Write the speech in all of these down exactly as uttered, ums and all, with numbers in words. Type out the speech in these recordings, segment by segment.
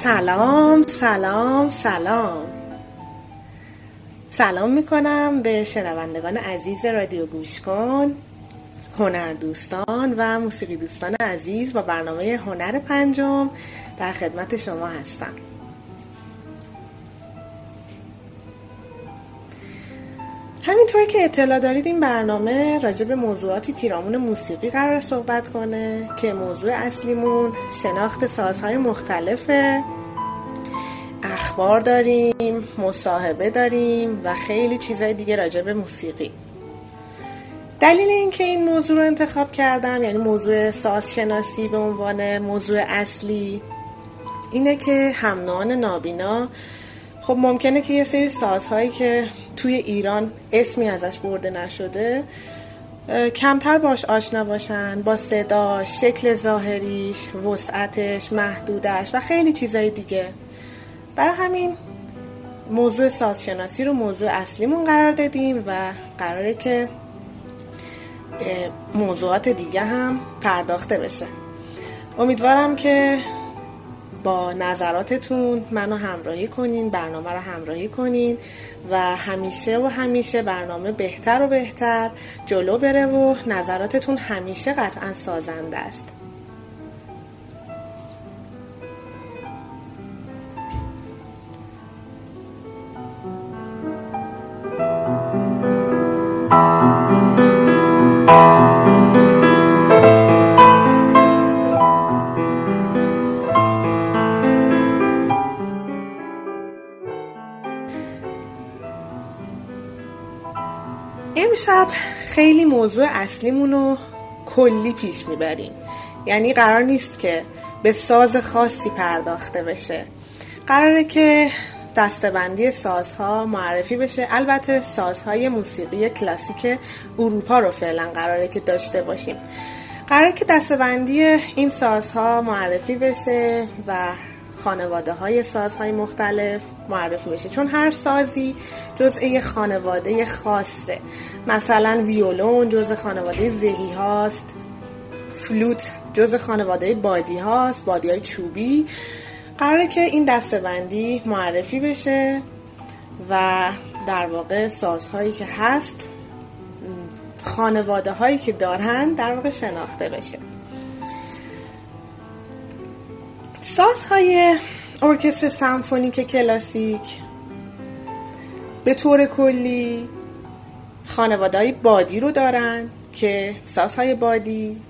سلام سلام سلام سلام میکنم به شنوندگان عزیز رادیو گوشکن، هنر دوستان و موسیقی دوستان عزیز. با برنامه هنر پنجم در خدمت شما هستم. همینطور که اطلاع دارید این برنامه راجع به موضوعاتی پیرامون موسیقی قرار صحبت کنه که موضوع اصلیمون شناخت سازهای مختلفه. اخبار داریم، مصاحبه داریم و خیلی چیزهای دیگه راجع به موسیقی. دلیل این که این موضوع رو انتخاب کردم، یعنی موضوع سازشناسی به عنوان موضوع اصلی، اینه که همنوعان نابینا خب ممکنه که یه سری سازهایی که توی ایران اسمی ازش برده نشده کمتر باش آشنا باشن، با صدا، شکل ظاهریش، وسعتش، محدودش و خیلی چیزای دیگه. برای همین موضوع سازشناسی رو موضوع اصلیمون قرار دادیم و قراره که موضوعات دیگه هم پرداخته بشه. امیدوارم که با نظراتتون منو همراهی کنین، برنامه رو همراهی کنین و همیشه و همیشه برنامه بهتر و بهتر جلو بره و نظراتتون همیشه قطعا سازنده است. امشب خیلی موضوع اصلیمون رو کلی پیش میبریم، یعنی قرار نیست که به ساز خاصی پرداخته بشه، قراره که دستبندی سازها معرفی بشه. البته سازهای موسیقی کلاسیک اروپا رو فعلا قراره که داشته باشیم، قراره که دستبندی این سازها معرفی بشه و خانواده های سازهای مختلف معرفی بشه، چون هر سازی جزء یه خانواده خاصه. مثلا ویولون جزء خانواده زهی هاست، فلوت جزء خانواده بادی هاست، بادی های چوبی. قراره که این دسته‌بندی معرفی بشه و در واقع سازهایی که هست، خانواده هایی که دارن در واقع شناخته بشه. سازهای ارکستر سمفونیک کلاسیک به طور کلی خانواده‌های بادی رو دارن که سازهای بادی،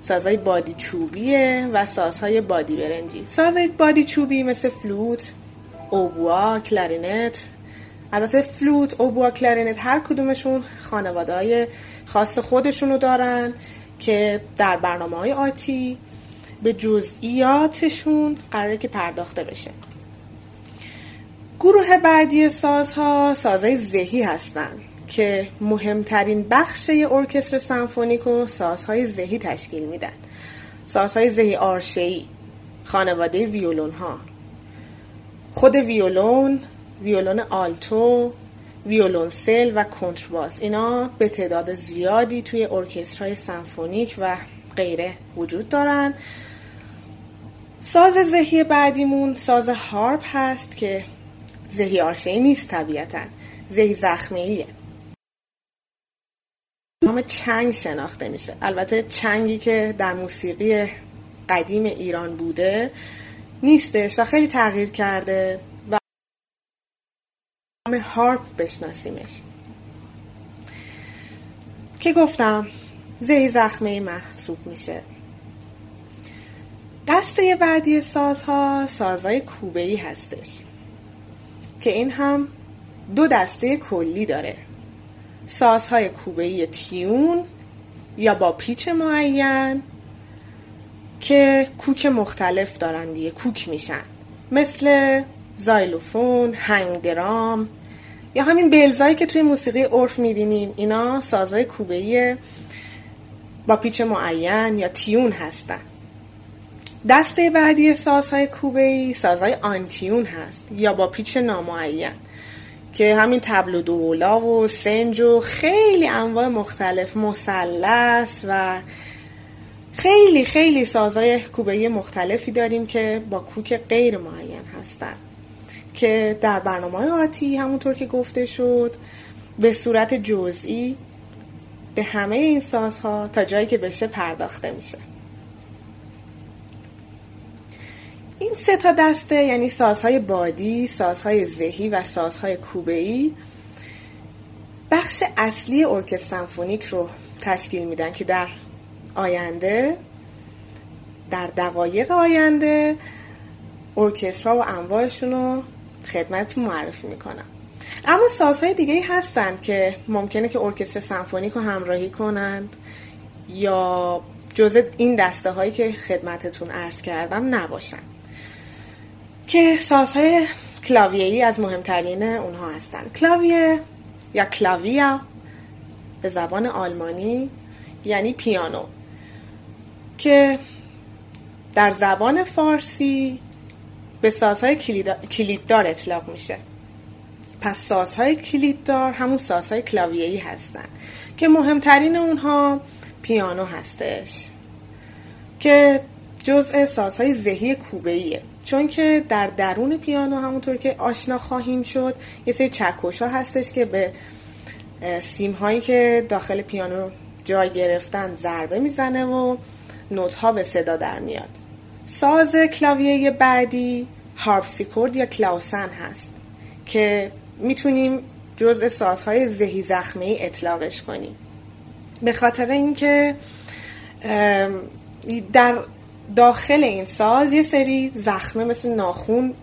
سازهای بادی چوبیه و سازهای بادی برنجی. سازهای بادی چوبی مثل فلوت، اوبوا، کلارینت. البته فلوت، اوبوا، کلارینت هر کدومشون خانواده‌های خاص خودشون رو دارن که در برنامه‌های آتی به جزئیاتشون قراره که پرداخته بشه. گروه بعدی سازها سازهای ذهی هستن که مهمترین بخش ارکستر سمفونیک رو سازهای ذهی تشکیل میدن. سازهای ذهی آرشه‌ای، خانواده ویولون ها، خود ویولون، ویولون آلتو، ویولونسل و کنترباس، اینا به تعداد زیادی توی ارکسترهای سمفونیک و غیره وجود دارن. ساز ذهی بعدیمون ساز هارپ هست که ذهی آرشه‌ای نیست، طبیعتاً ذهی زخمه‌ایه. نام چنگ شناخته میشه. البته چنگی که در موسیقی قدیم ایران بوده نیستش و خیلی تغییر کرده و نام هارپ بشناسیمش. که گفتم ذهی زخمه‌ای محسوب میشه. دسته بعدی سازها سازهای کوبه‌ای هستش که این هم دو دسته کلی داره. سازهای کوبه‌ای تیون یا با پیچ معین که کوک مختلف دارن دیگه، کوک میشن، مثل زایلوفون، هنگ درام یا همین بلزایی که توی موسیقی عرف میبینیم. اینا سازهای کوبه‌ای با پیچ معین یا تیون هستن. دسته بعدی سازهای کوبه‌ای سازهای آنتیون هست یا با پیچ نامعین که همین تبل دولا و سنج و خیلی انواع مختلف، مثلث و خیلی خیلی سازهای کوبه‌ای مختلفی داریم که با کوک غیر معین هستن که در برنامه‌های آتی همونطور که گفته شد به صورت جزئی به همه این سازها تا جایی که بشه پرداخته میشه. این سه تا دسته یعنی سازهای بادی، سازهای زهی و سازهای کوبه‌ای بخش اصلی ارکستر سمفونیک رو تشکیل میدن که در آینده در دقایق آینده ارکسترها و انواعشون رو خدمتتون معرفی میکنم. اما سازهای دیگه هستن که ممکنه که ارکستر سمفونیک رو همراهی کنند یا جزء این دسته هایی که خدمتتون عرض کردم نباشن که سازهای کلاویه‌ای از مهمترین اونها هستن. کلاویه یا کلاویا به زبان آلمانی یعنی پیانو که در زبان فارسی به سازهای کلیددار اطلاق میشه. پس سازهای کلیددار همون سازهای کلاویه‌ای هستن که مهمترین اونها پیانو هستش که جزء سازهای زهی کوبه‌ایه، چون که در درون پیانو همونطور که آشنا خواهیم شد یه سری چکش‌ها هستش که به سیم‌هایی که داخل پیانو جای گرفتن ضربه میزنه و نوت‌ها به صدا در میاد. ساز کلاویه بعدی هارپسیکورد یا کلاوسن هست که میتونیم جزء سازهای زهی زخمه‌ای اطلاقش کنیم به خاطر اینکه در داخل این ساز یه سری زخمه مثل ناخون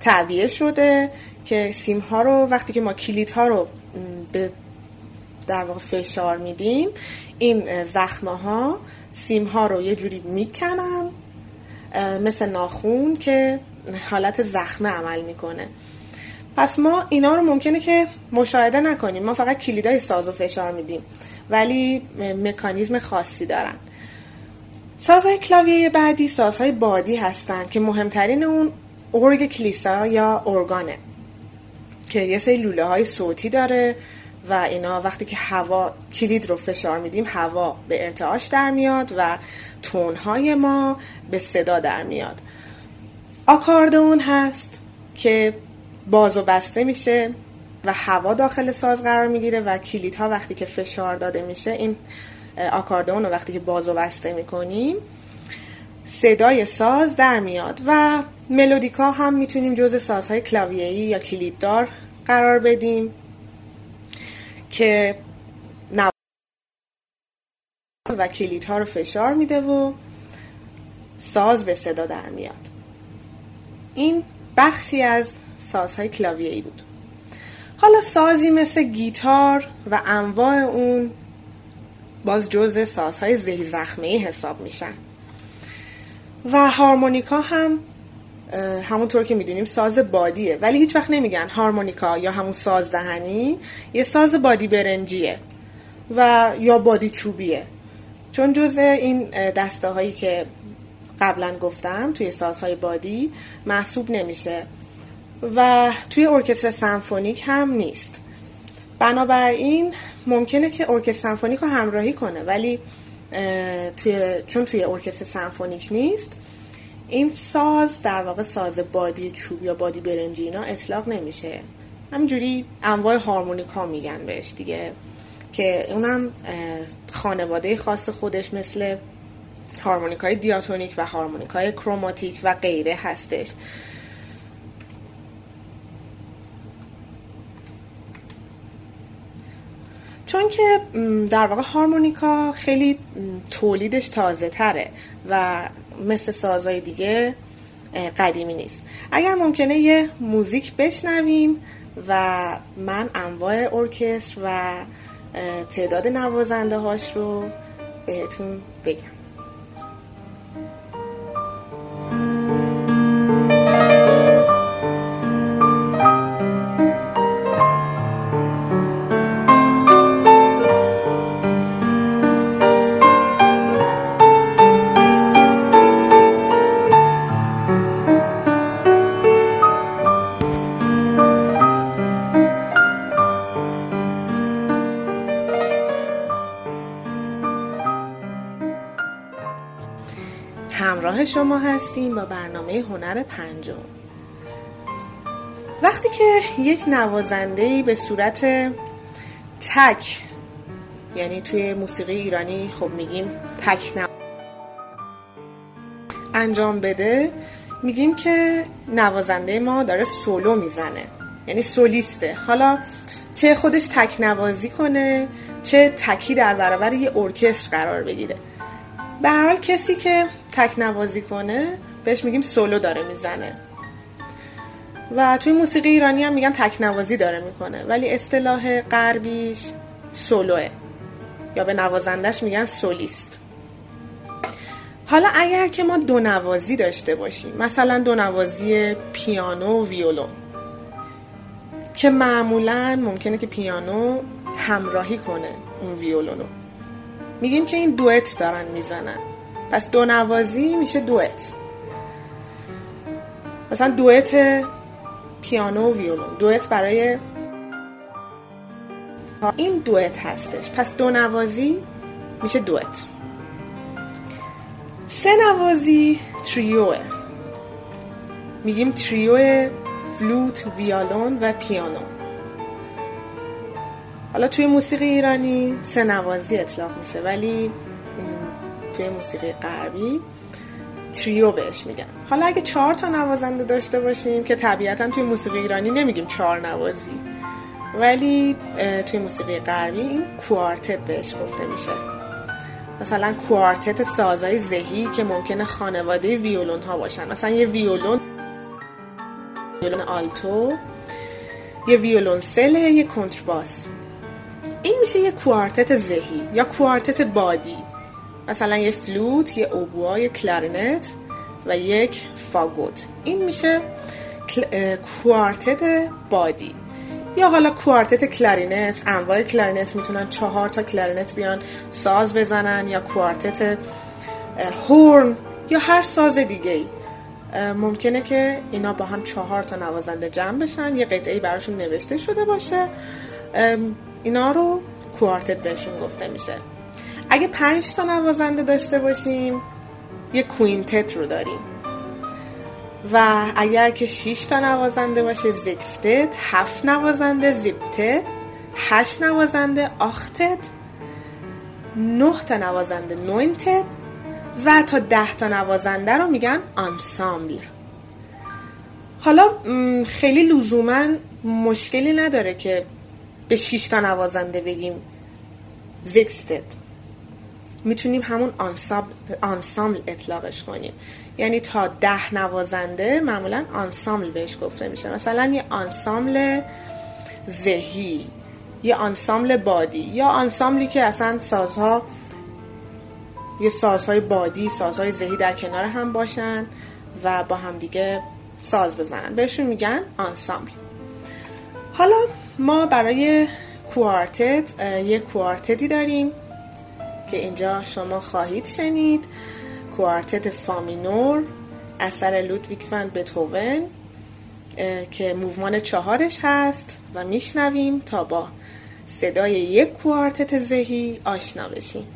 تعبیه شده که سیم‌ها رو وقتی که ما کلیدها رو به در واقع فشار میدیم این زخمه ها سیم‌ها رو یه جوری میکنن مثل ناخون که حالت زخمه عمل میکنه. پس ما اینا رو ممکنه که مشاهده نکنیم، ما فقط کلیدای ساز رو فشار میدیم ولی مکانیزم خاصی دارن. سازهای کلاویه بعدی سازهای بادی هستند که مهمترین اون ارگ کلیسا یا ارگانه که یه سری لوله های صوتی داره و اینا وقتی که هوا کلید رو فشار میدیم هوا به ارتعاش در میاد و تونهای ما به صدا در میاد. آکاردون هست که باز و بسته میشه و هوا داخل ساز قرار میگیره و کلیدها وقتی که فشار داده میشه این آکاردون رو وقتی که باز و بسته میکنیم صدای ساز در میاد. و ملودیکا هم میتونیم جزء سازهای کلاویه‌ای یا کلیددار قرار بدیم که نوای و کلیدها رو فشار میده و ساز به صدا در میاد. این بخشی از سازهای کلاویه‌ای بود. حالا سازی مثل گیتار و انواع اون باز جزء سازهای زهی زخمه‌ای حساب میشن. و هارمونیکا هم همونطور که میدونیم ساز بادیه ولی هیچ وقت نمیگن هارمونیکا یا همون ساز دهنی یه ساز بادی برنجیه و یا بادی چوبیه، چون جزء این دسته هایی که قبلا گفتم توی سازهای بادی محسوب نمیشه و توی ارکستر سمفونیک هم نیست. بنابراین ممکنه که ارکستر سمفونیک رو همراهی کنه ولی توی چون توی ارکستر سمفونیک نیست این ساز در واقع ساز بادی چوب یا بادی برنجی اینا اطلاق نمیشه. همینجوری انواع هارمونیکا میگن بهش دیگه که اونم خانواده خاص خودش مثل هارمونیکای دیاتونیک و هارمونیکای کروماتیک و غیره هستش. چون که در واقع هارمونیکا خیلی تولیدش تازه تره و مثل سازهای دیگه قدیمی نیست. اگر ممکنه یه موزیک بشنویم و من انواع ارکستر و تعداد نوازنده هاش رو بهتون بگم. شما هستیم با برنامه هنر پنجم. وقتی که یک نوازنده‌ای به صورت تک، یعنی توی موسیقی ایرانی خب میگیم تک نواز انجام بده، میگیم که نوازنده ما داره سولو میزنه، یعنی سولیسته. حالا چه خودش تک نوازی کنه، چه تکی در برابر یه ارکستر قرار بگیره، به هر حال کسی که تک نوازی کنه بهش میگیم سولو داره میزنه و توی موسیقی ایرانی هم میگن تک نوازی داره میکنه، ولی اصطلاح غربیش سولوه یا به نوازندش میگن سولیست. حالا اگر که ما دو نوازی داشته باشیم، مثلا دو نوازی پیانو و ویولون، که معمولا ممکنه که پیانو همراهی کنه اون ویولونو، میگیم که این دوئت دارن میزنن. پس دو نوازی میشه دوئت، مثلا دوئت پیانو و ویولون، دوئت برای این دوئت هستش. پس دو نوازی میشه دوئت. سه نوازی تریوه، میگیم تریوه فلوت، ویالون و پیانو. حالا توی موسیقی ایرانی سه نوازی اطلاق میشه، ولی توی موسیقی غربی تریو بهش میگن. حالا اگه چهار تا نوازنده داشته باشیم، که طبیعتا توی موسیقی ایرانی نمیگیم چهار نوازی، ولی توی موسیقی غربی این کوارتت بهش گفته میشه. مثلا کوارتت سازهای زهی که ممکنه خانواده ویولون ها باشن، مثلا یه ویولون، ویولون آلتو، یه ویولون سله، یه کنترباس. این میشه یه کوارتت زهی یا کوارتت بادی، مثلا یه فلوت، یه اوبوا، یه کلارینت و یک فاگوت. این میشه کل... کوارتت بادی. یا حالا کوارتت کلارینت، انواع کلارینت میتونن چهار تا کلارینت بیان ساز بزنن، یا کوارتت هورن یا هر ساز دیگه‌ای ممکنه که اینا با هم چهار تا نوازنده جمع بشن، یه قطعه‌ای براشون نوشته شده باشه، اینا رو کوارتت بهشون گفته میشه. اگه پنج تا نوازنده داشته باشیم یه کوینتت رو داریم، و اگر که شش تا نوازنده باشه زکستت، هفت نوازنده زیپتت، هشت نوازنده آختت، نه تا نوازنده نوینتت، و تا ده تا نوازنده رو میگن آنسامبل. حالا خیلی لزوما مشکلی نداره که به شش تا نوازنده بگیم زکستت، میتونیم همون آنسامبل آنسامبل اطلاقش کنیم، یعنی تا ده نوازنده معمولا آنسامبل بهش گفته میشه. مثلا یه آنسامبل زهی، یه آنسامبل بادی، یا آنسامبلی که اصلا سازها، یه سازهای بادی، سازهای زهی در کنار هم باشن و با هم دیگه ساز بزنن، بهشون میگن آنسامبل. حالا ما برای کوارتت یه کوارتتی داریم که اینجا شما خواهید شنید، کوارتت فامینور اثر لودویک وان بتهوون که موومان چهارش هست و میشنویم تا با صدای یک کوارتت زهی آشنا بشیم.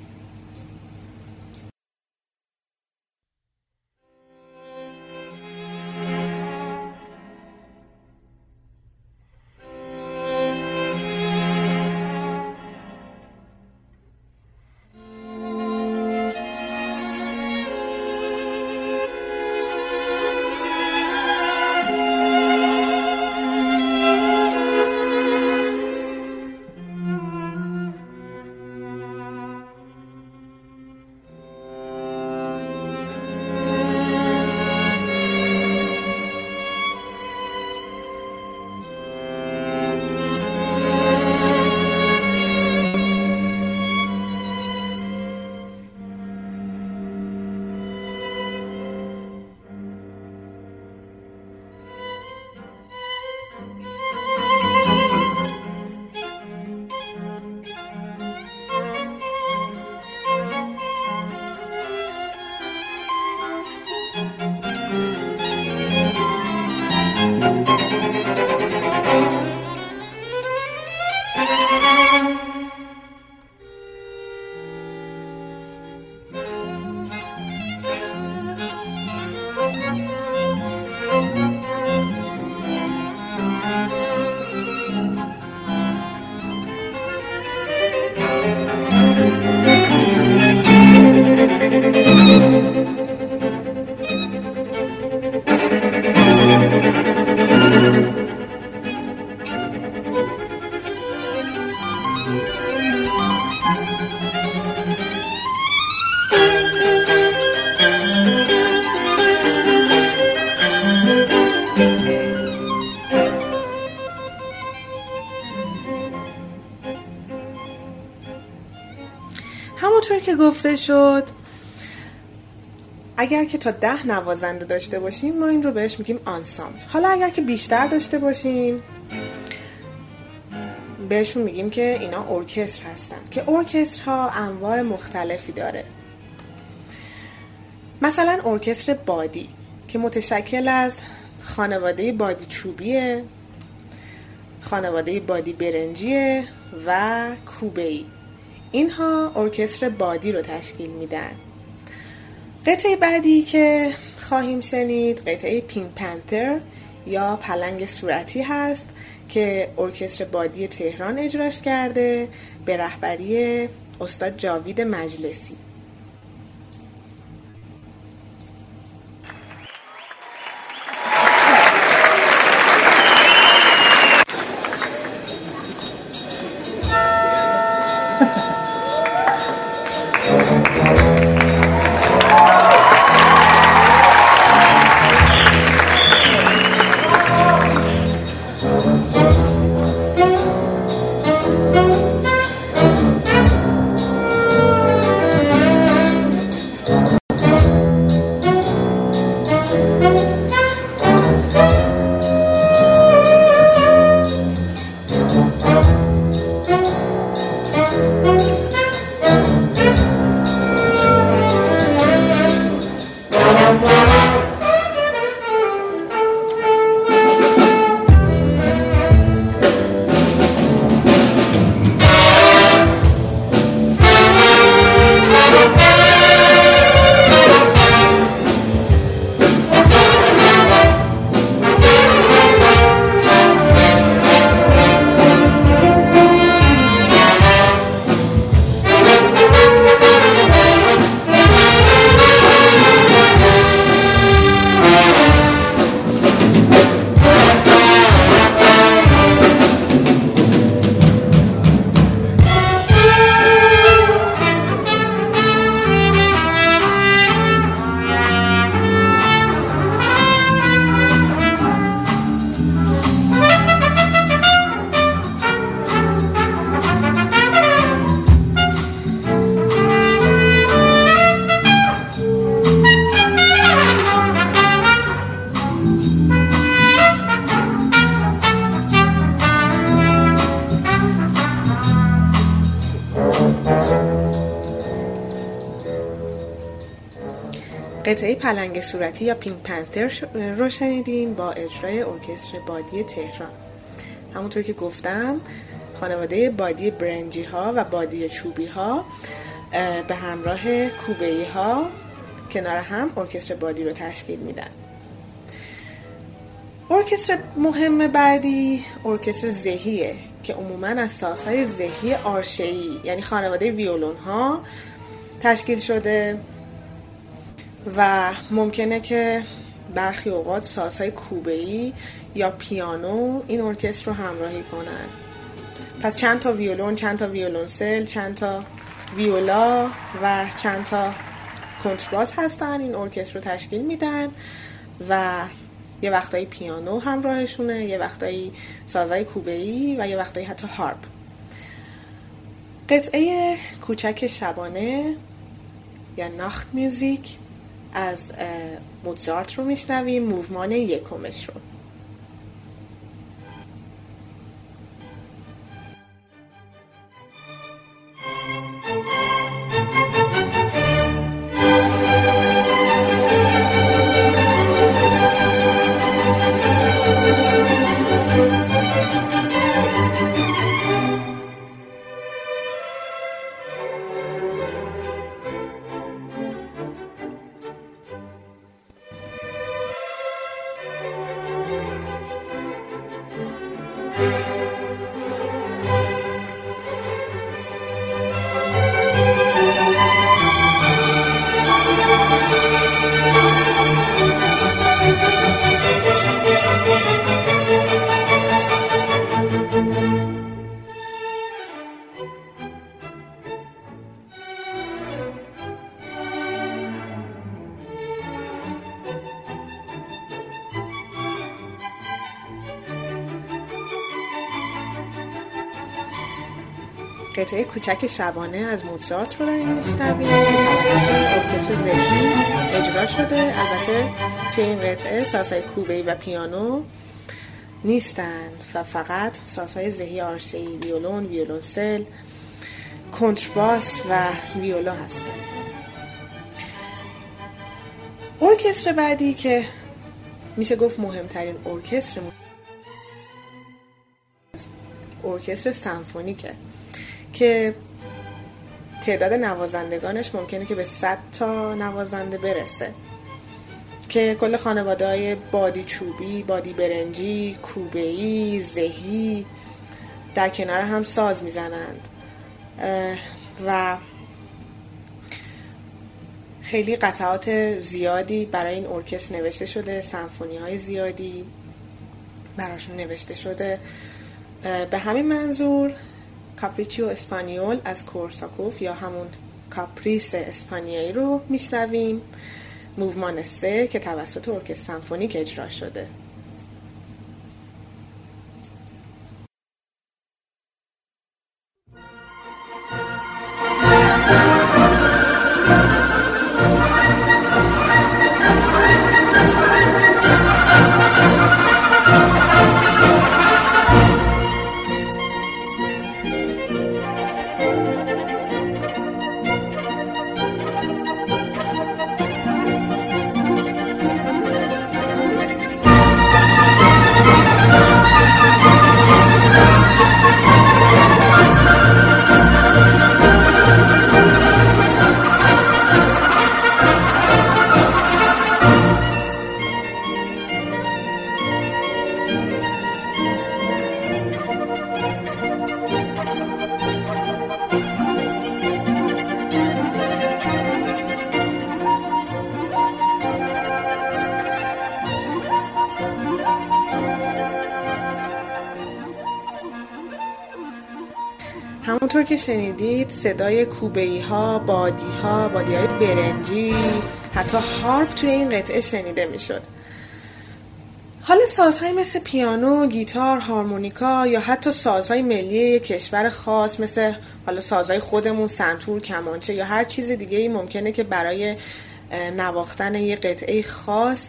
همونطور که گفته شد، اگر که تا ده نوازنده داشته باشیم ما این رو بهش میگیم آنسامبل. حالا اگر که بیشتر داشته باشیم بهشون میگیم که اینا ارکستر هستن، که ارکسترها انواع مختلفی داره. مثلا ارکستر بادی که متشکل از خانواده بادی چوبیه، خانواده بادی برنجیه و کوبه‌ای. اینها ارکستر بادی رو تشکیل میدن. قطعه بعدی که خواهیم شنید قطعه پین پانتر یا پلنگ صورتی هست که ارکستر بادی تهران اجراش کرده به رهبری استاد جاوید مجلسی. قطعه پلنگ صورتی یا پینک پنتر رو شنیدیم با اجرای ارکستر بادی تهران. همونطور که گفتم خانواده بادی برنجی ها و بادی چوبی ها به همراه کوبه‌ای ها کنار هم ارکستر بادی رو تشکیل میدن. ارکستر مهم بعدی ارکستر زهیه که عموماً از سازهای زهی آرشه‌ای یعنی خانواده ویولون ها تشکیل شده و ممکنه که برخی اوقات سازهای کوبه‌ای یا پیانو این ارکستر رو همراهی کنن. پس چند تا ویولون، چند تا ویولونسل، چند تا ویولا و چند تا کنترباس هستن این ارکستر رو تشکیل میدن و یه وقتایی پیانو همراهشونه، یه وقتایی سازهای کوبه‌ای و یه وقتایی حتی هارپ. قطعه کوچک شبانه یا ناخت میوزیک از موتسارت رو میشنویم، موومان یکمش رو. قطعه کوچک شبانه از موتسارت رو داریم میشنویم که ارکستر ذهنی اجرا شده. البته توی این قطعه سازهای کوبه‌ای و پیانو نیستند و فقط سازهای ذهنی آرشه‌ای، ویولون، ویولونسل، کنترباس و ویولا هستند. ارکستر بعدی که میشه گفت مهمترین ارکستر ارکستر سمفونیکه که تعداد نوازندگانش ممکنه که به صد تا نوازنده برسه، که کل خانواده‌های بادی چوبی، بادی برنجی، کوبه‌ای، زهی در کنار هم ساز میزنند و خیلی قطعات زیادی برای این ارکستر نوشته شده، سمفونی‌های زیادی براشون نوشته شده. به همین منظور کپریچیو اسپانیول از کورساکوف یا همون کاپریس اسپانیایی رو میشنویم، موومان سه که توسط ارکستر سمفونیک اجرا شده. همونطور که شنیدید صدای کوبه‌ای ها، بادی ها، بادی های برنجی، حتی هارپ توی این قطعه شنیده می شد. حالا سازهای مثل پیانو، گیتار، هارمونیکا یا حتی سازهای ملی کشور خاص مثل حالا سازهای خودمون، سنتور، کمانچه یا هر چیز دیگه ای ممکنه که برای نواختن یه قطعه خاص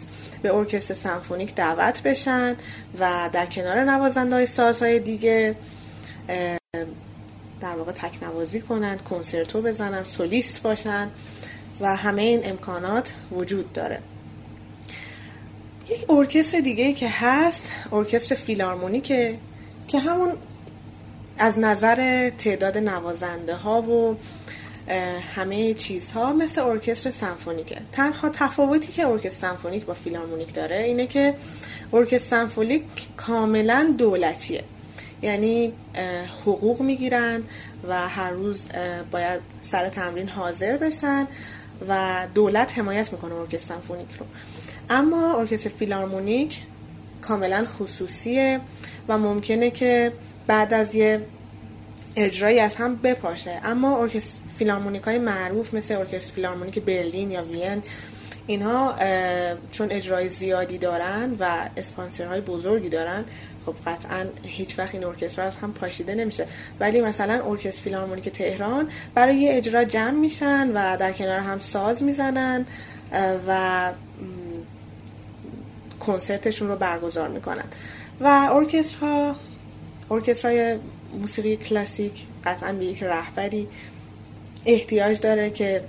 به ارکستر سمفونیک دعوت بشن و در کنار نوازنده‌های سازهای دیگه در واقع تک نوازی کنند، کنسرتو بزنن، سولیست باشن و همه این امکانات وجود داره. یک ارکستر دیگه که هست ارکستر فیلارمونیکه که همون از نظر تعداد نوازنده ها و همه چیزها مثل ارکستر سمفونیکه. تنها تفاوتی که ارکستر سمفونیک با فیلارمونیک داره اینه که ارکستر سمفونیک کاملا دولتیه، یعنی حقوق میگیرن و هر روز باید سر تمرین حاضر بشن و دولت حمایت میکنه ارکستر سمفونیک رو. اما ارکستر فیلارمونیک کاملا خصوصیه و ممکنه که بعد از یه اجرایی از هم بپاشه. اما ارکستر فیلارمونیکای معروف مثل ارکستر فیلارمونیک برلین یا وین، اینها چون اجرای زیادی دارن و اسپانسرهای بزرگی دارن، خب قطعاً هیچ وقت این ارکستر از هم پاشیده نمیشه. ولی مثلا ارکستر فیلارمونیک تهران برای یه اجرا جمع میشن و در کنار هم ساز میزنن و کنسرتشون رو برگزار میکنن. و ارکسترها ارکسترهای موسیقی کلاسیک قطعاً به یک رهبری احتیاج داره که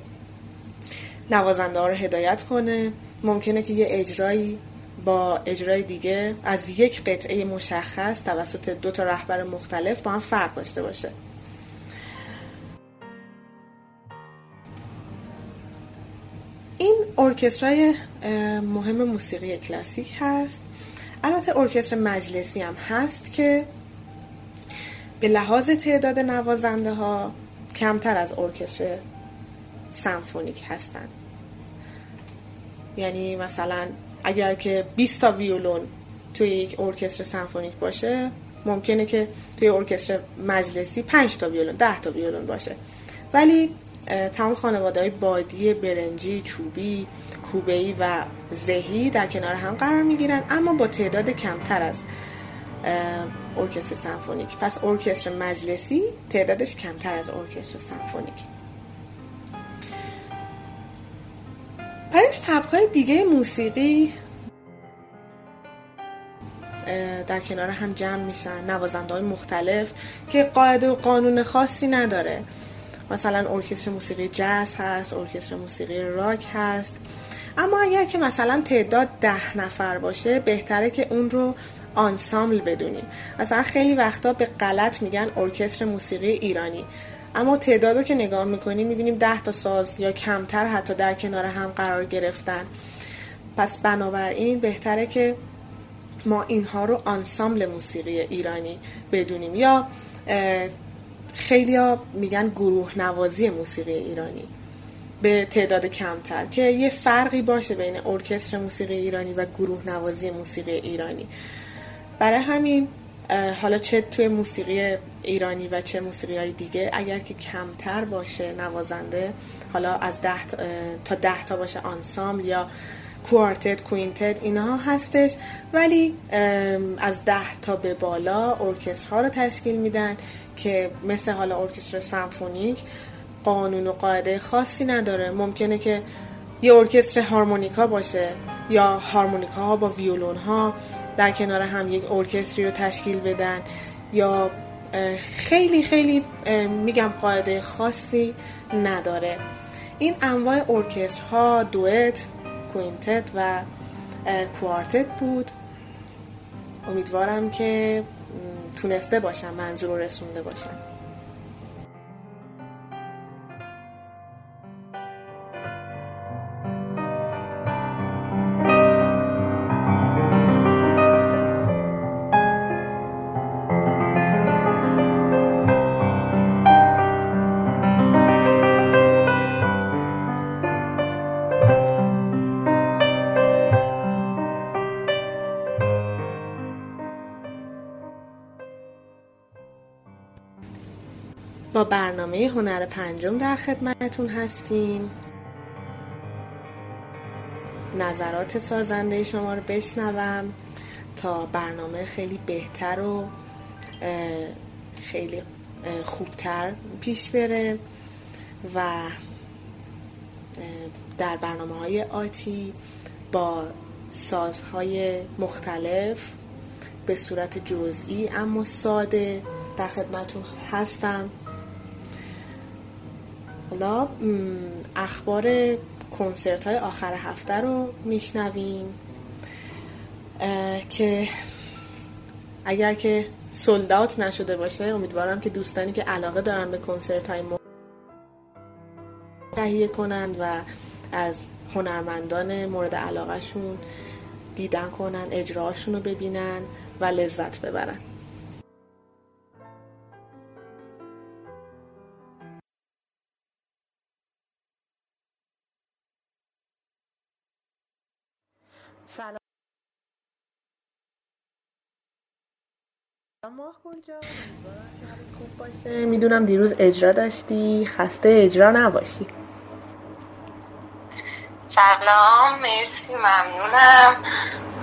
نوازنده ها رو هدایت کنه. ممکنه که یه اجرایی با اجرای دیگه از یک قطعه مشخص توسط دو تا رهبر مختلف با هم فرق داشته باشه. این ارکسترای مهم موسیقی کلاسیک هست. البته ارکستر مجلسی هم هست که به لحاظ تعداد نوازنده ها کمتر از ارکستر سمفونیک هستن، یعنی مثلا اگر که بیست تا ویولون توی یک ارکستر سمفونیک باشه ممکنه که توی ارکستر مجلسی پنج تا ویولون، ده تا ویولون باشه. ولی تمام خانواده‌های بادی، برنجی، چوبی، کوبه‌ای و زهی در کنار هم قرار میگیرن اما با تعداد کمتر از ارکستر سمفونیک. پس ارکستر مجلسی تعدادش کمتر از ارکستر سمفونیک. برای سبک‌های دیگه موسیقی در کنار هم جمع میشن نوازنده‌های مختلف که قاعده و قانون خاصی نداره. مثلا ارکستر موسیقی جاز هست، ارکستر موسیقی راک هست. اما اگر که مثلا تعداد ده نفر باشه بهتره که اون رو آنسامبل بدونیم. مثلا خیلی وقتا به غلط میگن ارکستر موسیقی ایرانی، اما تعداد رو که نگاه میکنیم میبینیم ده تا ساز یا کمتر حتی در کنار هم قرار گرفتن. پس بنابراین بهتره که ما اینها رو آنسامبل موسیقی ایرانی بدونیم، یا خیلی ها میگن گروه نوازی موسیقی ایرانی به تعداد کمتر، که یه فرقی باشه بین ارکستر موسیقی ایرانی و گروه نوازی موسیقی ایرانی. برای همین حالا چه توی موسیقی ایرانی و چه موسیقی های دیگه اگر که کمتر باشه نوازنده، حالا از ده تا ده تا باشه آنسامبل یا کوارتت، کوینتت، اینها هستش، ولی از ده تا به بالا ارکسترها رو تشکیل میدن که مثل حالا ارکستر سمفونیک قانون و قاعده خاصی نداره. ممکنه که یه ارکستر هارمونیکا باشه یا هارمونیکا ها با ویولون ها در کنار هم یک ارکستری رو تشکیل بدن، یا خیلی خیلی میگم قاعده خاصی نداره. این انواع ارکسترها دوئت، کوینتت و کوارتت بود. امیدوارم که تونسته باشم منظور رو رسونده باشم. با برنامه هنر پنجم در خدمتتون هستیم. نظرات سازنده شما رو بشنوم تا برنامه خیلی بهتر و خیلی خوبتر پیش بره و در برنامه‌های آتی با سازهای مختلف به صورت جزئی اما ساده در خدمتتون هستم. حالا اخبار کنسرت های آخر هفته رو میشنویم که اگر که سولد اوت نشده باشه امیدوارم که دوستانی که علاقه دارن به کنسرت های ما تهیه کنند و از هنرمندان مورد علاقه شون دیدن کنن، اجراشون رو ببینن و لذت ببرن. سلام ماهگل جان، خوب باشه. میدونم دیروز اجرا داشتی، خسته اجرا نباشی. سلام، مرسی، ممنونم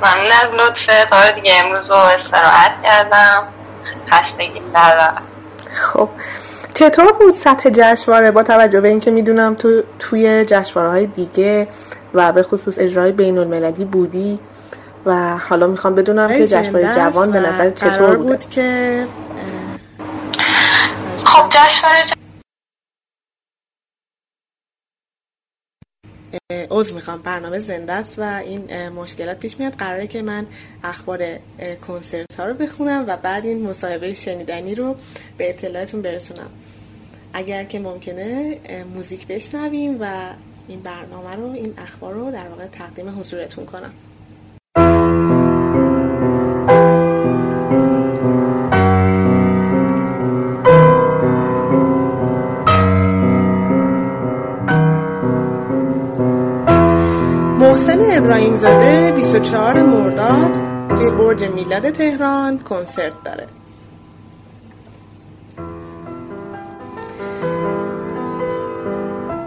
ممنون از لطفت. آره دیگه امروز رو استراحت کردم، خستگی در رفت. خب چطور بود سطح جشنواره با توجه به اینکه میدونم تو توی جشنواره‌های دیگه و به خصوص اجرای بین المللی بودی و حالا میخوام بدونم که جشنواره جوان به نظر چطور بوده؟ بود که خب جشنواره عذر میخوام، برنامه زنده است و این مشکلات پیش میاد. قراره که من اخبار کنسرت ها رو بخونم و بعد این مصاحبه شنیدنی رو به اطلاعتون برسونم. اگر که ممکنه موزیک بشنویم و این برنامه رو، این اخبار رو در واقع تقدیم حضورتون کنم. محسن ابراهیم زاده بیست و چهارم مرداد توی برج میلاد تهران کنسرت داره.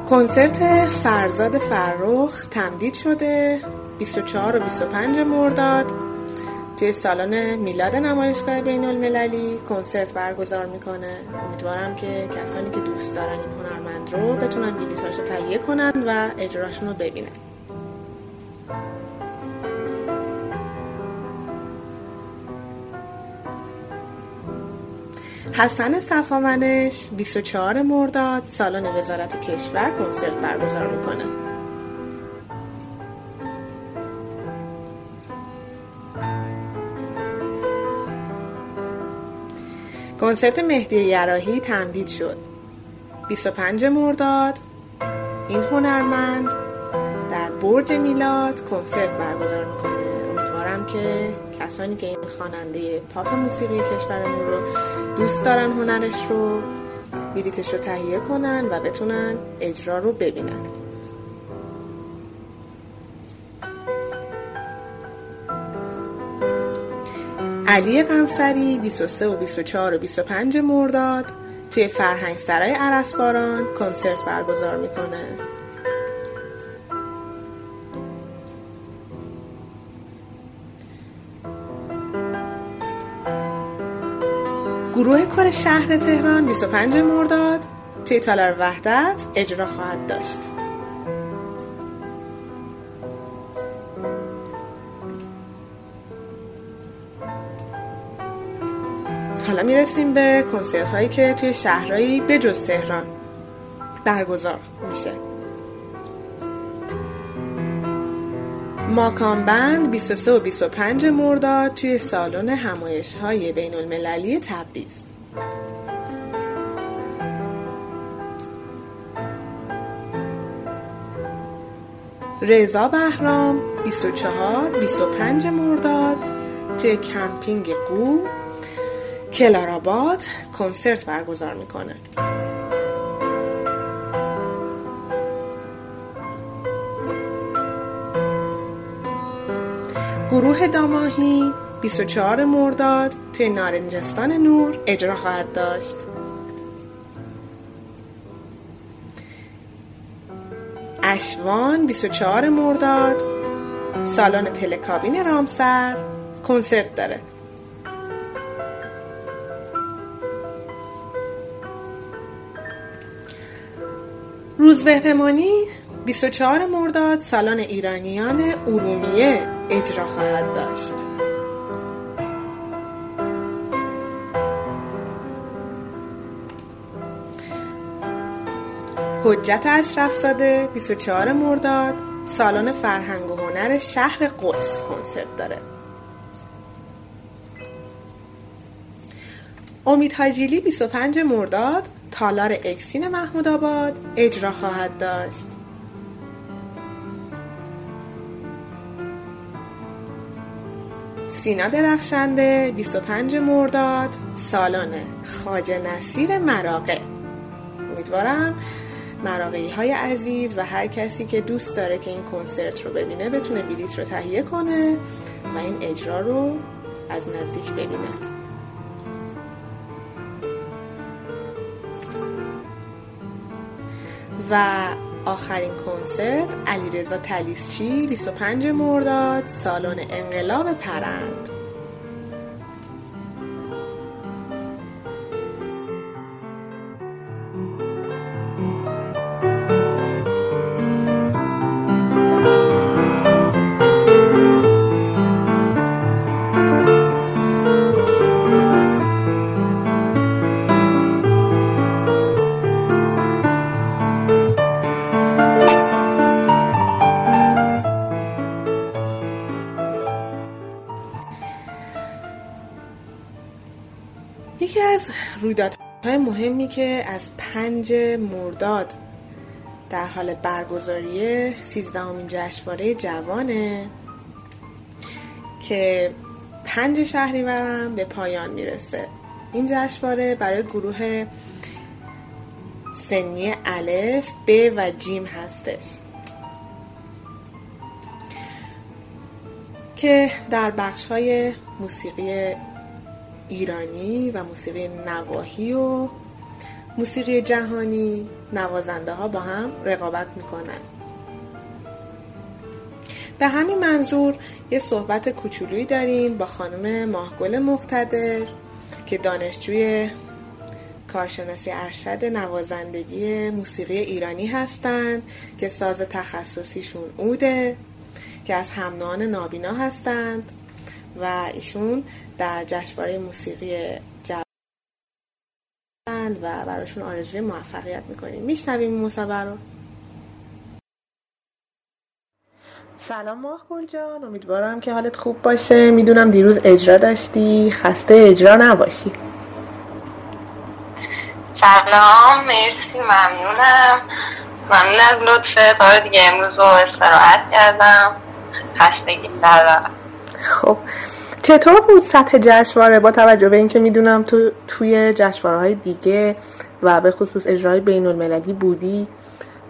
کنسرت فرزاد فرخ تمدید شده بیست و چهار و بیست و پنج مرداد توی سالن میلاد نمایشگاه بین المللی کنسرت برگزار میکنه. امیدوارم که کسانی که دوست دارن این هنرمند رو بتونن بلیطاشو تهیه کنن و اجراشون رو ببینن. حسن صفامنش بیست و چهارم مرداد سالن وزارت کشور کنسرت برگزار میکنه. کنسرت مهدی یراحی تمدید شد. بیست و پنجم مرداد این هنرمند در برج میلاد کنسرت برگزار میکنه. امیدوارم که کسانی که این خواننده پاپ موسیقی کشورمون رو دوست دارن هنرش رو بلیطش رو تهیه کنن و بتونن اجرا رو ببینن. علیه کمسری بیست و سوم و بیست و چهارم و بیست و پنجم مرداد توی فرهنگ سرای ارسباران کنسرت برگزار میکنه. گروه کار شهر تهران بیست و پنجم مرداد توی تالار وحدت اجرا خواهد داشت. حالا میرسیم به کنسرت هایی که توی شهرهایی بجز تهران برگزار میشه. ماکانبند بیست و سوم و بیست و پنجم مرداد توی سالن همایش‌های بین‌المللی تبریز. رضا بهرام بیست و چهارم و بیست و پنجم مرداد توی کمپینگ قو کلارآباد کنسرت برگزار میکنه. گروه داماهی بیست و چهارم مرداد توی نارنجستان نور اجرا خواهد داشت. اشوان بیست و چهارم مرداد سالن تلکابین رامسر کنسرت داره. روز بهمنی بیست و چهارم مرداد سالن ایرانیان ارومیه اجرا خواهد داشت. حجت اشرفزاده بیست و چهارم مرداد سالن فرهنگ و هنر شهر قدس کنسرت داره. امید حاجیلی بیست و پنجم مرداد تالار اکسین محمودآباد اجرا خواهد داشت. سینا درخشنده بیست و پنجم مرداد سالن خواجه نصیر مراغه. امیدوارم مراغه‌ای های عزیز و هر کسی که دوست داره که این کنسرت رو ببینه بتونه بلیط رو تهیه کنه و این اجرا رو از نزدیک ببینه. و آخرین کنسرت علیرضا طلیسچی بیست و پنجم مرداد سالن انقلاب پرند. یکی از رویدادهای مهمی که از پنجم مرداد در حال برگزاری سیزدهمین جشنواره جوانه که پنجم شهریور به پایان میرسه. این جشنواره برای گروه سنی الف، ب و جیم هستش که در بخش‌های موسیقی ایرانی و موسیقی نواحی و موسیقی جهانی نوازنده ها با هم رقابت میکنن. به همین منظور یه صحبت کوچولویی داریم با خانم ماهگل مفتخر که دانشجوی کارشناسی ارشد نوازندگی موسیقی ایرانی هستن که ساز تخصصیشون عوده، که از همنوعان نابینا هستند و ایشون در جشنواره موسیقی جوانه و براشون آرزوی موفقیت میکنیم. میشنویم این مصاحبه رو. سلام ماهگل جان، امیدوارم که حالت خوب باشه. میدونم دیروز اجرا داشتی، خسته اجرا نباشی. سلام، مرسی، ممنونم ممنون از لطفت. آره دیگه امروز رو استراحت کردم، خستگی در رفت. خب چطور بود سطح جشنواره با توجه به اینکه میدونم تو توی جشنواره‌های دیگه و به خصوص اجرای بین المللی بودی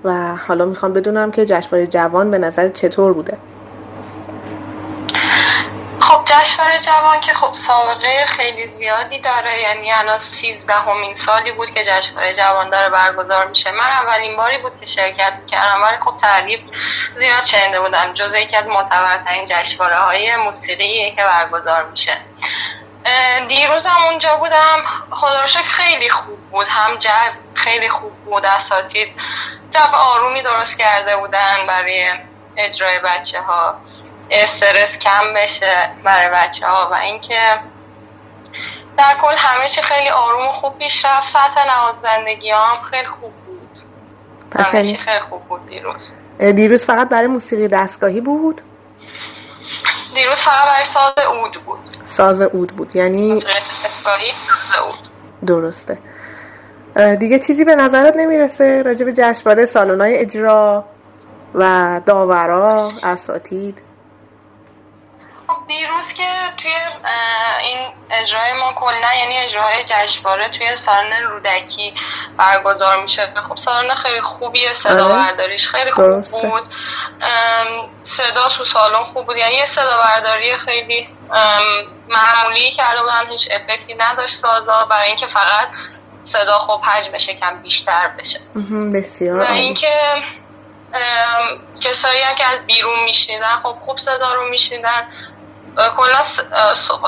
و حالا میخوام بدونم که جشنواره جوان به نظر چطور بوده؟ خب جشنواره جوان که خب سابقه خیلی زیادی داره، یعنی الان سیزدهمین سالی بود که جشنواره جوان داره برگزار میشه. من اولین باری بود که شرکت کردم ولی خب تعریف زیاد شنیده بودم، جزو یکی از معتبرترین جشنواره های موسیقی که برگزار میشه. دیروز هم اونجا بودم، خدا رو شکر خیلی خوب بود، هم جب خیلی خوب بود، اساتید جب آرومی درست کرده بودن برای اجرای بچه ها، استرس کم بشه برای بچه ها و اینکه در کل همه چی خیلی آروم و خوب پیش رفت. سطح نوازندگی هم خیلی خوب بود، همه چی خیلی خوب بود. دیروز دیروز فقط برای موسیقی دستگاهی بود؟ دیروز فقط برای ساز عود بود. ساز عود بود، یعنی موسیقی دستگاهی ساز عود. درسته. دیگه چیزی به نظرت نمیرسه راجع به جشنواره، سالن‌های اجرا و داورا، اساتید؟ دیروز که توی این اجرای ما کلا یعنی اجرای جشنواره توی سالن رودکی برگزار میشه. خب سالن خیلی خوبیه، صدا برداریش خیلی خوب درسته. بود صدا تو سالن خوب بود، یعنی صدا برداری خیلی معمولی کرده بودن، هیچ افکتی نداشت سازا برای اینکه فقط صدا خوب حجمش کم بیشتر بشه. بسیار. و اینکه کسایی هم که از بیرون میشنیدن خب خوب صدا رو میشنیدن، کلا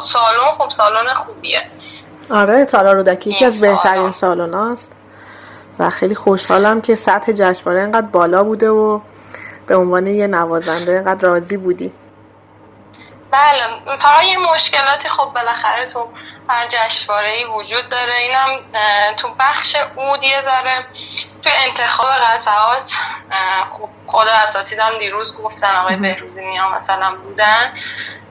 سالن خب سالن خوبیه. آره تالار رودکی یکی از بهترین سالن هاست و خیلی خوشحالم که سطح جشنواره اینقدر بالا بوده و به عنوان یه نوازنده اینقدر راضی بودی. بله، فقط یه مشکلاتی خب بالاخره تو هر جشنواره‌ای وجود داره، اینم تو بخش عود یه ذره تو انتخاب قطعات. خب خود اساتیدم دیروز گفتن، آقای بهروزی نیا مثلا بودن،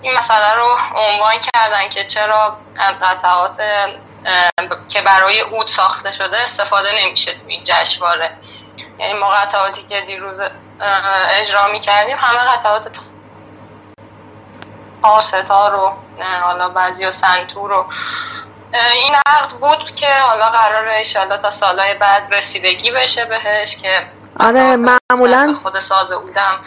این مسئله رو عنوان کردن که چرا از قطعات که برای عود ساخته شده استفاده نمیشه تو این جشنواره. یعنی ما قطعاتی که دیروز اجرا می‌کردیم همه قطعات ها، ستار و حالا بعضی ها سنتور و این عقد بود که حالا قراره ایشالله تا سالهای بعد رسیدگی بشه بهش که آره معمولا خود ساز عودم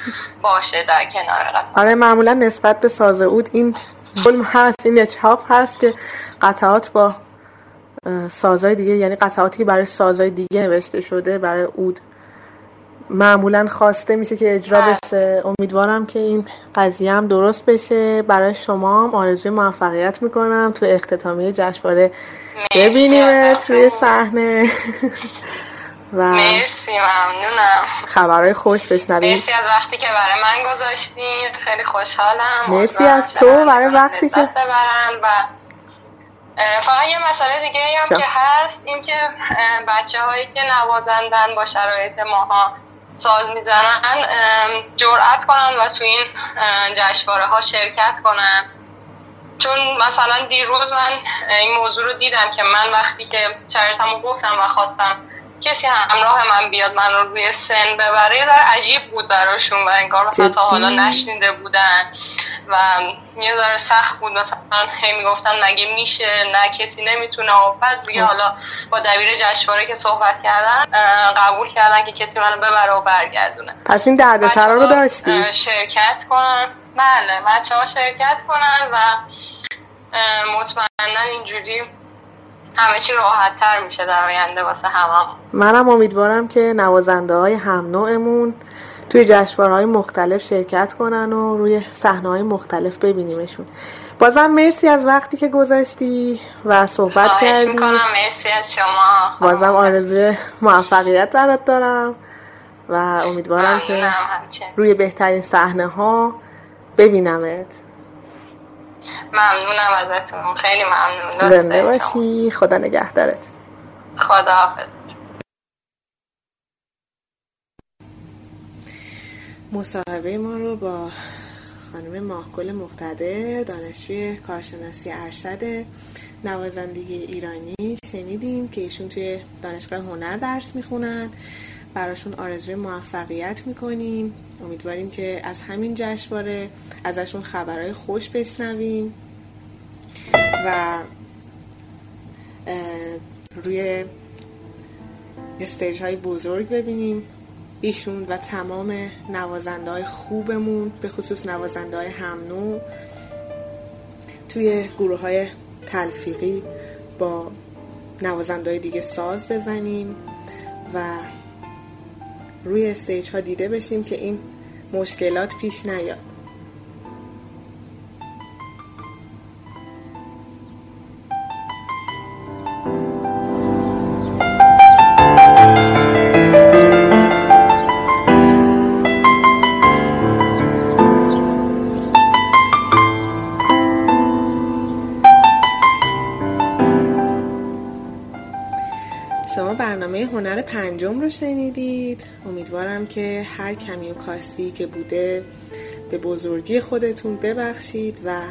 باشه در کنار قطعات. آره معمولا نسبت به ساز عود این ظلم هست، این اجحاف هست که قطعات با سازهای دیگه، یعنی قطعاتی که برای سازهای دیگه نوشته شده برای عود معمولا خواسته میشه که اجرا بشه. امیدوارم که این قضیه هم درست بشه. برای شما هم آرزوی موفقیت میکنم، تو اختتامیه جشنواره ببینیمت توی صحنه و مرسی، ممنونم، خبرهای خوش بشنویم. مرسی از وقتی که برای من گذاشتین، خیلی خوشحالم. مرسی از تو برای وقتی که برام. و فقط یه مسئله دیگه هم که هست این که بچه هایی که نوازندن با شرایط ماها ساز میزنن جرأت کنن و تو این جشنواره ها شرکت کنن، چون مثلا دیروز من این موضوع رو دیدم که من وقتی که شرایطمو گفتم و خواستم کسی همراه من بیاد من رو روی سن ببره یه ذره عجیب بود براشون و انگار مثلا تا حالا نشنیده بودن و یه ذره سخت بود، مثلا هی میگفتن مگه میشه، نه کسی نمیتونه. و بعد دیگه حالا با دبیر جشنواره که صحبت کردن قبول کردن که کسی منو ببره و برگردونه. پس این دردسرا رو داشتی؟ شرکت کنن، بله بچه‌ها شرکت کنن و مطمئنا اینجوری همه چی راحت تر میشه در آینده واسه هممون. منم امیدوارم که نوازنده های هم نوعمون توی جشنواره‌های مختلف شرکت کنن و روی صحنه‌های مختلف ببینیمشون. بازم مرسی از وقتی که گذاشتی و صحبت کردی. خواهش می‌کنم، مرسی از شما. بازم آرزوی موفقیت برات دارم و امیدوارم که روی بهترین صحنه‌ها ببینمت. ممنونم ازتون، خیلی ممنون. زنده باشی، خدا نگهدارت. خدا حافظ. مصاحبه ما رو با خانم ماهگل مفتخر، دانشجوی کارشناسی ارشد نوازندگی ایرانی شنیدیم که ایشون توی دانشگاه هنر درس میخونن. براشون آرزوی موفقیت میکنیم. امیدواریم که از همین جشنواره ازشون خبرهای خوش بشنویم و روی استیج‌های بزرگ ببینیم ایشون و تمام نوازنده های خوبمون، به خصوص نوازنده های هم‌نوع توی گروه های تلفیقی با نوازنده های دیگه ساز بزنیم و روی استیج ها دیده بشیم که این مشکلات پیش نیاد. برنامه هنر پنجم رو شنیدید. امیدوارم که هر کمی و کاستی که بوده به بزرگی خودتون ببخشید و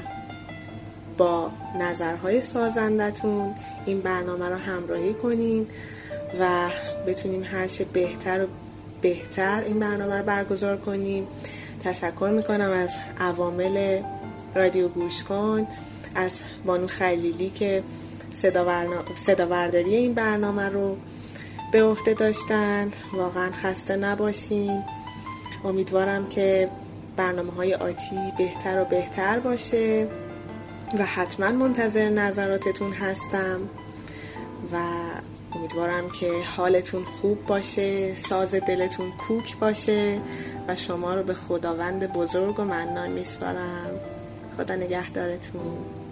با نظرهای سازندتون این برنامه رو همراهی کنین و بتونیم هرچه بهتر و بهتر این برنامه رو برگزار کنیم. تشکر میکنم از عوامل رادیو گوشکن، از بانو خلیلی که صدا برداری این برنامه رو به عهده داشتن. واقعا خسته نباشین. امیدوارم که برنامه‌های آتی بهتر و بهتر باشه و حتما منتظر نظراتتون هستم و امیدوارم که حالتون خوب باشه، ساز دلتون کوک باشه و شما رو به خداوند بزرگ و منان میسپارم. خدا نگهدارتون.